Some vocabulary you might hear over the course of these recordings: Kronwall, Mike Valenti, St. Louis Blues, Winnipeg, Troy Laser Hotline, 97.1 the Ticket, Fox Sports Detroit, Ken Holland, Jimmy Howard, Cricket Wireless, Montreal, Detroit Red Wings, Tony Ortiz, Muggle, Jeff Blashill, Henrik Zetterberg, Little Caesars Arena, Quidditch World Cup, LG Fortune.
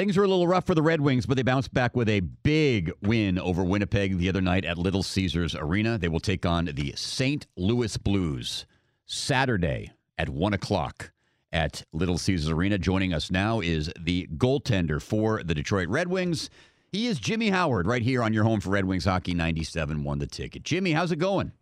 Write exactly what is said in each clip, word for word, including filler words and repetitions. Things were a little rough for the Red Wings, but they bounced back with a big win over Winnipeg the other night at Little Caesars Arena. They will take on the Saint Louis Blues Saturday at one o'clock at Little Caesars Arena. Joining us now is the goaltender for the Detroit Red Wings. He is Jimmy Howard right here on your home for Red Wings Hockey, ninety-seven point one The Ticket. Jimmy, how's it going?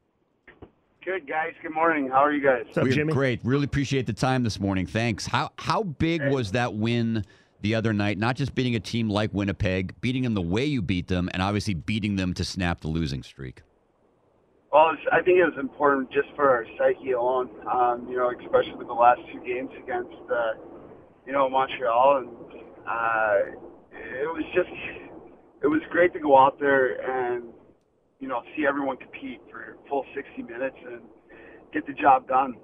Good, guys. Good morning. How are you guys? What's up, Jimmy? Great. Really appreciate the time this morning. Thanks. How how big was that win the other night? Not just beating a team like Winnipeg, beating them the way you beat them, and obviously beating them to snap the losing streak. Well, it's, I think it was important just for our psyche alone, um, you know, especially with the last two games against, uh, you know, Montreal. And uh, it was just, it was great to go out there and, you know, see everyone compete for full sixty minutes and get the job done.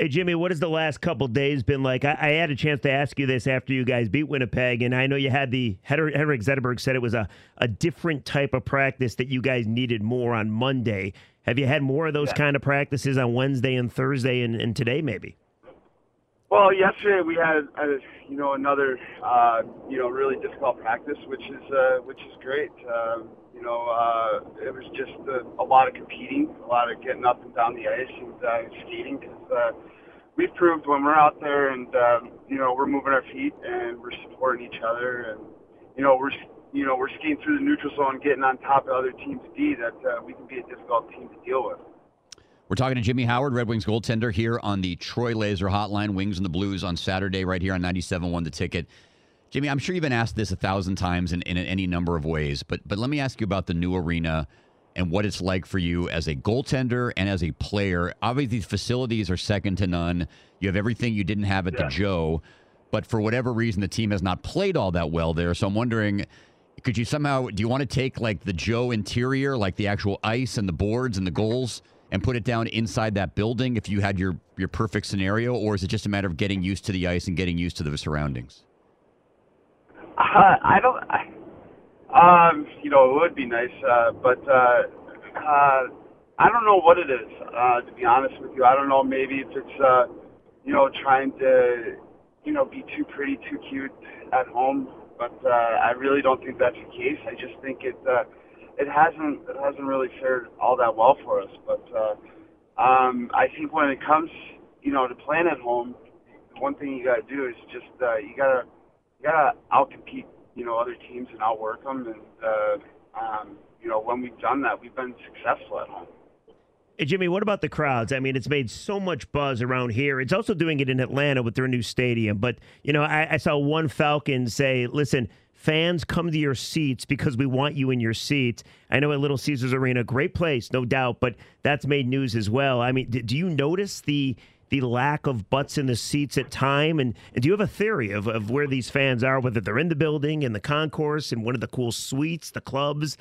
Hey, Jimmy, what has the last couple of days been like? I, I had a chance to ask you this after you guys beat Winnipeg, and I know you had the – Henrik Zetterberg said it was a, a different type of practice that you guys needed more on Monday. Have you had more of those yeah. kind of practices on Wednesday and Thursday and, and today maybe? Well, yesterday we had, a, you know, another, uh, you know, really difficult practice, which is uh, which is great. Um, you know, uh, it was just a, a lot of competing, a lot of getting up and down the ice and uh, skating because uh, we've proved when we're out there and, um, you know, we're moving our feet and we're supporting each other and, you know, we're, you know, we're skating through the neutral zone, getting on top of other teams' D that uh, we can be a difficult team to deal with. We're talking to Jimmy Howard, Red Wings goaltender, here on the Troy Laser Hotline, Wings and the Blues on Saturday right here on ninety-seven point one The Ticket. Jimmy, I'm sure you've been asked this a thousand times in, in any number of ways, but but let me ask you about the new arena and what it's like for you as a goaltender and as a player. Obviously, these facilities are second to none. You have everything you didn't have at yeah. the Joe, but for whatever reason, the team has not played all that well there. So I'm wondering, could you somehow, do you want to take like the Joe interior, like the actual ice and the boards and the goals, and put it down inside that building if you had your, your perfect scenario? Or is it just a matter of getting used to the ice and getting used to the surroundings? Uh, I don't I, um, you know, it would be nice, uh, but uh, uh, I don't know what it is, uh, to be honest with you. I don't know, maybe if it's, uh, you know, trying to, you know, be too pretty, too cute at home, but uh, I really don't think that's the case. I just think it... Uh, It hasn't it hasn't really fared all that well for us, but uh, um, I think when it comes, you know, to playing at home, one thing you gotta do is just uh, you gotta you gotta outcompete, you know, other teams and outwork them, and uh, um, you know, when we've done that, we've been successful at home. Hey, Jimmy, what about the crowds? I mean, it's made so much buzz around here. It's also doing it in Atlanta with their new stadium. But, you know, I, I saw one Falcon say, listen, fans, come to your seats because we want you in your seats. I know at Little Caesars Arena, great place, no doubt, but that's made news as well. I mean, do you notice the the lack of butts in the seats at time? And, and do you have a theory of, of where these fans are, whether they're in the building, in the concourse, in one of the cool suites, the clubs?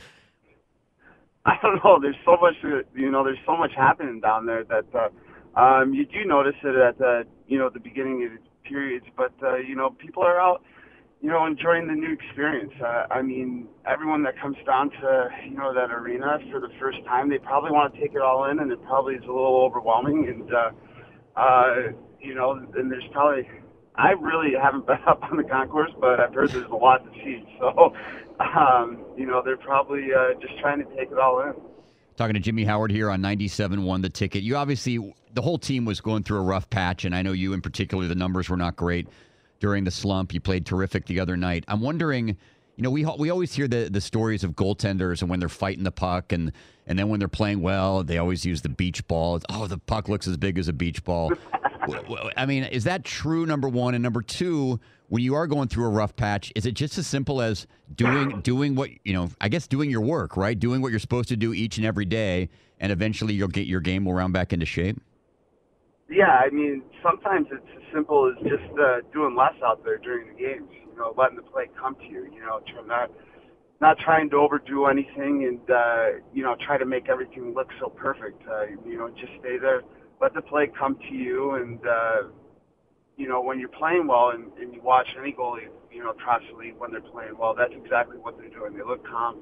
I don't know. There's so much, you know, there's so much happening down there that uh, um, you do notice it at the, you know, the beginning of the periods. But, uh, you know, people are out, you know, enjoying the new experience. Uh, I mean, everyone that comes down to, you know, that arena for the first time, they probably want to take it all in, and it probably is a little overwhelming. And, uh, uh, you know, and there's probably, I really haven't been up on the concourse, but I've heard there's a lot to see. So, um, you know, they're probably uh, just trying to take it all in. Talking to Jimmy Howard here on ninety-seven point one The Ticket. You obviously, the whole team was going through a rough patch, and I know you in particular, the numbers were not great during the slump. You played terrific the other night. I'm wondering, you know, we we always hear the, the stories of goaltenders and when they're fighting the puck, and, and then when they're playing well, they always use the beach ball. It's, oh, the puck looks as big as a beach ball. I mean, is that true, number one? And number two, when you are going through a rough patch, is it just as simple as doing doing what, you know, I guess doing your work, right? Doing what you're supposed to do each and every day, and eventually you'll get your game will round back into shape? Yeah, I mean, sometimes it's as simple as just uh, doing less out there during the games, you know, letting the play come to you, you know, not, not trying to overdo anything and, uh, you know, try to make everything look so perfect. Uh, you know, just stay there, let the play come to you, and, uh, you know, when you're playing well and, and you watch any goalie, you know, across the league when they're playing well, that's exactly what they're doing. They look calm,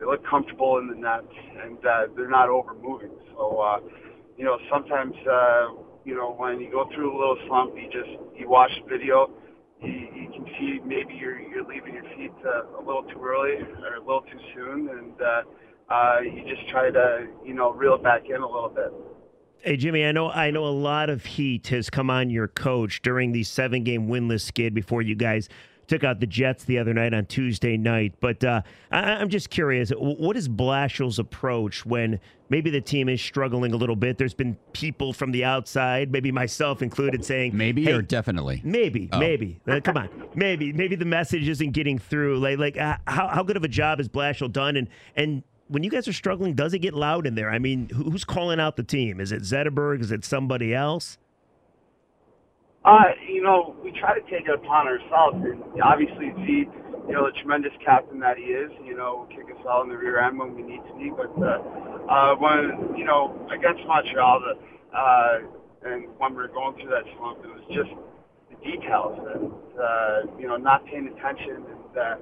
they look comfortable in the net, and uh, they're not over-moving. So, uh, you know, sometimes... Uh, You know, when you go through a little slump, you just, you watch the video, you, you can guarantee maybe you're you're leaving your feet uh, a little too early or a little too soon, and uh, uh, you just try to, you know, reel it back in a little bit. Hey, Jimmy, I know I know a lot of heat has come on your coach during the seven-game winless skid before you guys took out the Jets the other night on Tuesday night. But uh, I, I'm just curious, what is Blashill's approach when maybe the team is struggling a little bit? There's been people from the outside, maybe myself included, saying... Maybe hey, or definitely? Maybe, oh. maybe. Uh, come on. Maybe. Maybe the message isn't getting through. Like, like uh, how, how good of a job has Blashill done? And and... when you guys are struggling, does it get loud in there? I mean, who's calling out the team? Is it Zetterberg? Is it somebody else? Uh, you know, we try to take it upon ourselves. And obviously, Z, you know, the tremendous captain that he is, you know, kick us all in the rear end when we need to be. But, uh, uh, when, you know, against Montreal, the, uh, and when we were going through that slump, it was just the details and, uh, you know, not paying attention. And, uh,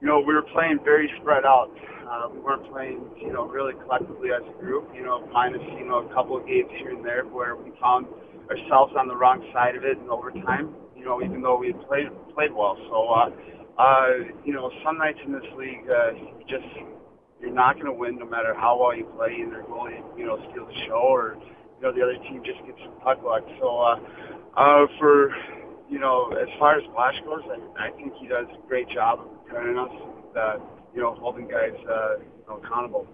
you know, we were playing very spread out. Uh, we weren't playing, you know, really collectively as a group, you know, minus, you know, a couple of games here and there where we found ourselves on the wrong side of it in overtime, you know, even though we had played, played well. So, uh, uh, you know, some nights in this league, uh, you just, you're not going to win no matter how well you play. Either goalie, you know, steals the show or, you know, the other team just gets some puck luck. So, uh, uh, for, you know, as far as Blash goes, I, I think he does a great job of preparing us and, uh, you know, holding guys uh, you know, accountable.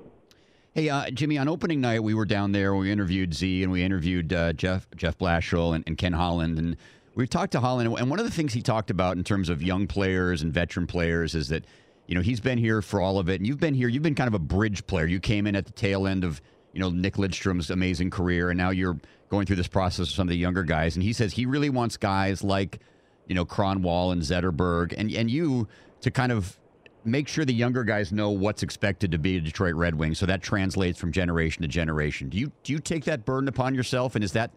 Hey, uh, Jimmy, on opening night, we were down there. We interviewed Z and we interviewed uh, Jeff Jeff Blashill and, and Ken Holland. And we talked to Holland. And one of the things he talked about in terms of young players and veteran players is that, you know, he's been here for all of it. And you've been here. You've been kind of a bridge player. You came in at the tail end of, you know, Nick Lidstrom's amazing career. And now you're going through this process of some of the younger guys. And he says he really wants guys like, you know, Kronwall and Zetterberg and, and you to kind of make sure the younger guys know what's expected to be a Detroit Red Wing, so that translates from generation to generation. Do you do you take that burden upon yourself, and is that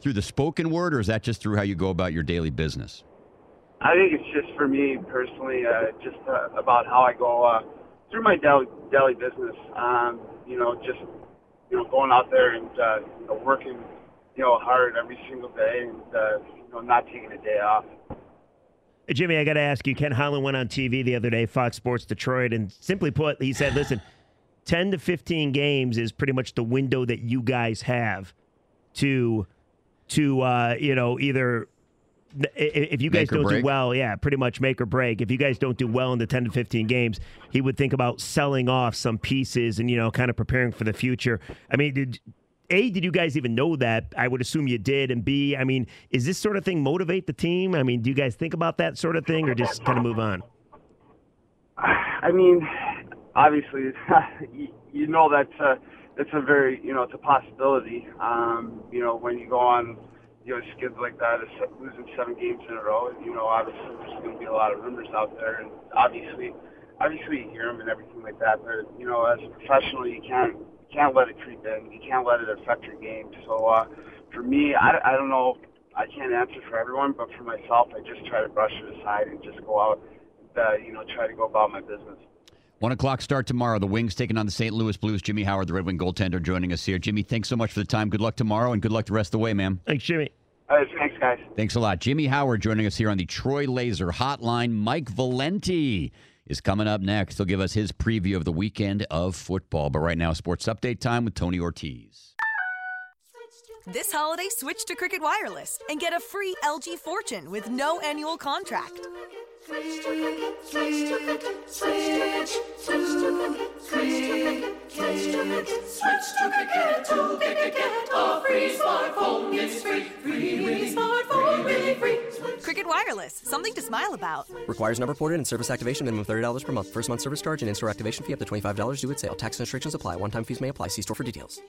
through the spoken word, or is that just through how you go about your daily business? I think it's just for me personally, uh, just uh, about how I go uh, through my daily, daily business. Um, you know, just you know, going out there and uh, you know, working, you know, hard every single day, and uh, you know, not taking a day off. Jimmy, I got to ask you, Ken Holland went on T V the other day, Fox Sports Detroit, and simply put, he said, listen, ten to fifteen games is pretty much the window that you guys have to, to uh, you know, either, if you guys don't do well, yeah, pretty much make or break. If you guys don't do well in the ten to fifteen games, he would think about selling off some pieces and, you know, kind of preparing for the future. I mean, did A, did you guys even know that? I would assume you did. And B, I mean, is this sort of thing motivate the team? I mean, do you guys think about that sort of thing or just kind of move on? I mean, obviously, you know, that's a, it's a very, you know, it's a possibility. Um, you know, when you go on, you know, skids like that, losing seven games in a row, you know, obviously there's going to be a lot of rumors out there. And obviously, obviously you hear them and everything like that. But, you know, as a professional, you can't. You can't let it creep in. You can't let it affect your game. So uh, for me, I, I don't know. I can't answer for everyone, but for myself, I just try to brush it aside and just go out and, uh, you know, try to go about my business. One o'clock start tomorrow. The Wings taking on the Saint Louis Blues. Jimmy Howard, the Red Wing goaltender, joining us here. Jimmy, thanks so much for the time. Good luck tomorrow, and good luck the rest of the way, man. Thanks, Jimmy. All right, thanks, guys. Thanks a lot. Jimmy Howard joining us here on the Troy Laser Hotline. Mike Valenti is coming up next. He'll give us his preview of the weekend of football. But right now, sports update time with Tony Ortiz. This holiday, switch to Cricket Wireless and get a free L G Fortune with no annual contract. Switch to Cricket, switch to Cricket, switch to Cricket, switch to Cricket, switch to Cricket, switch to Cricket, to Cricket, get a free smartphone. It's free, free, free smartphone, really free. Cricket Wireless, something to smile about. Requires number ported and service activation minimum thirty dollars per month. First month service charge and in-store activation fee up to twenty-five dollars due at sale. Tax and restrictions apply. One-time fees may apply. See store for details.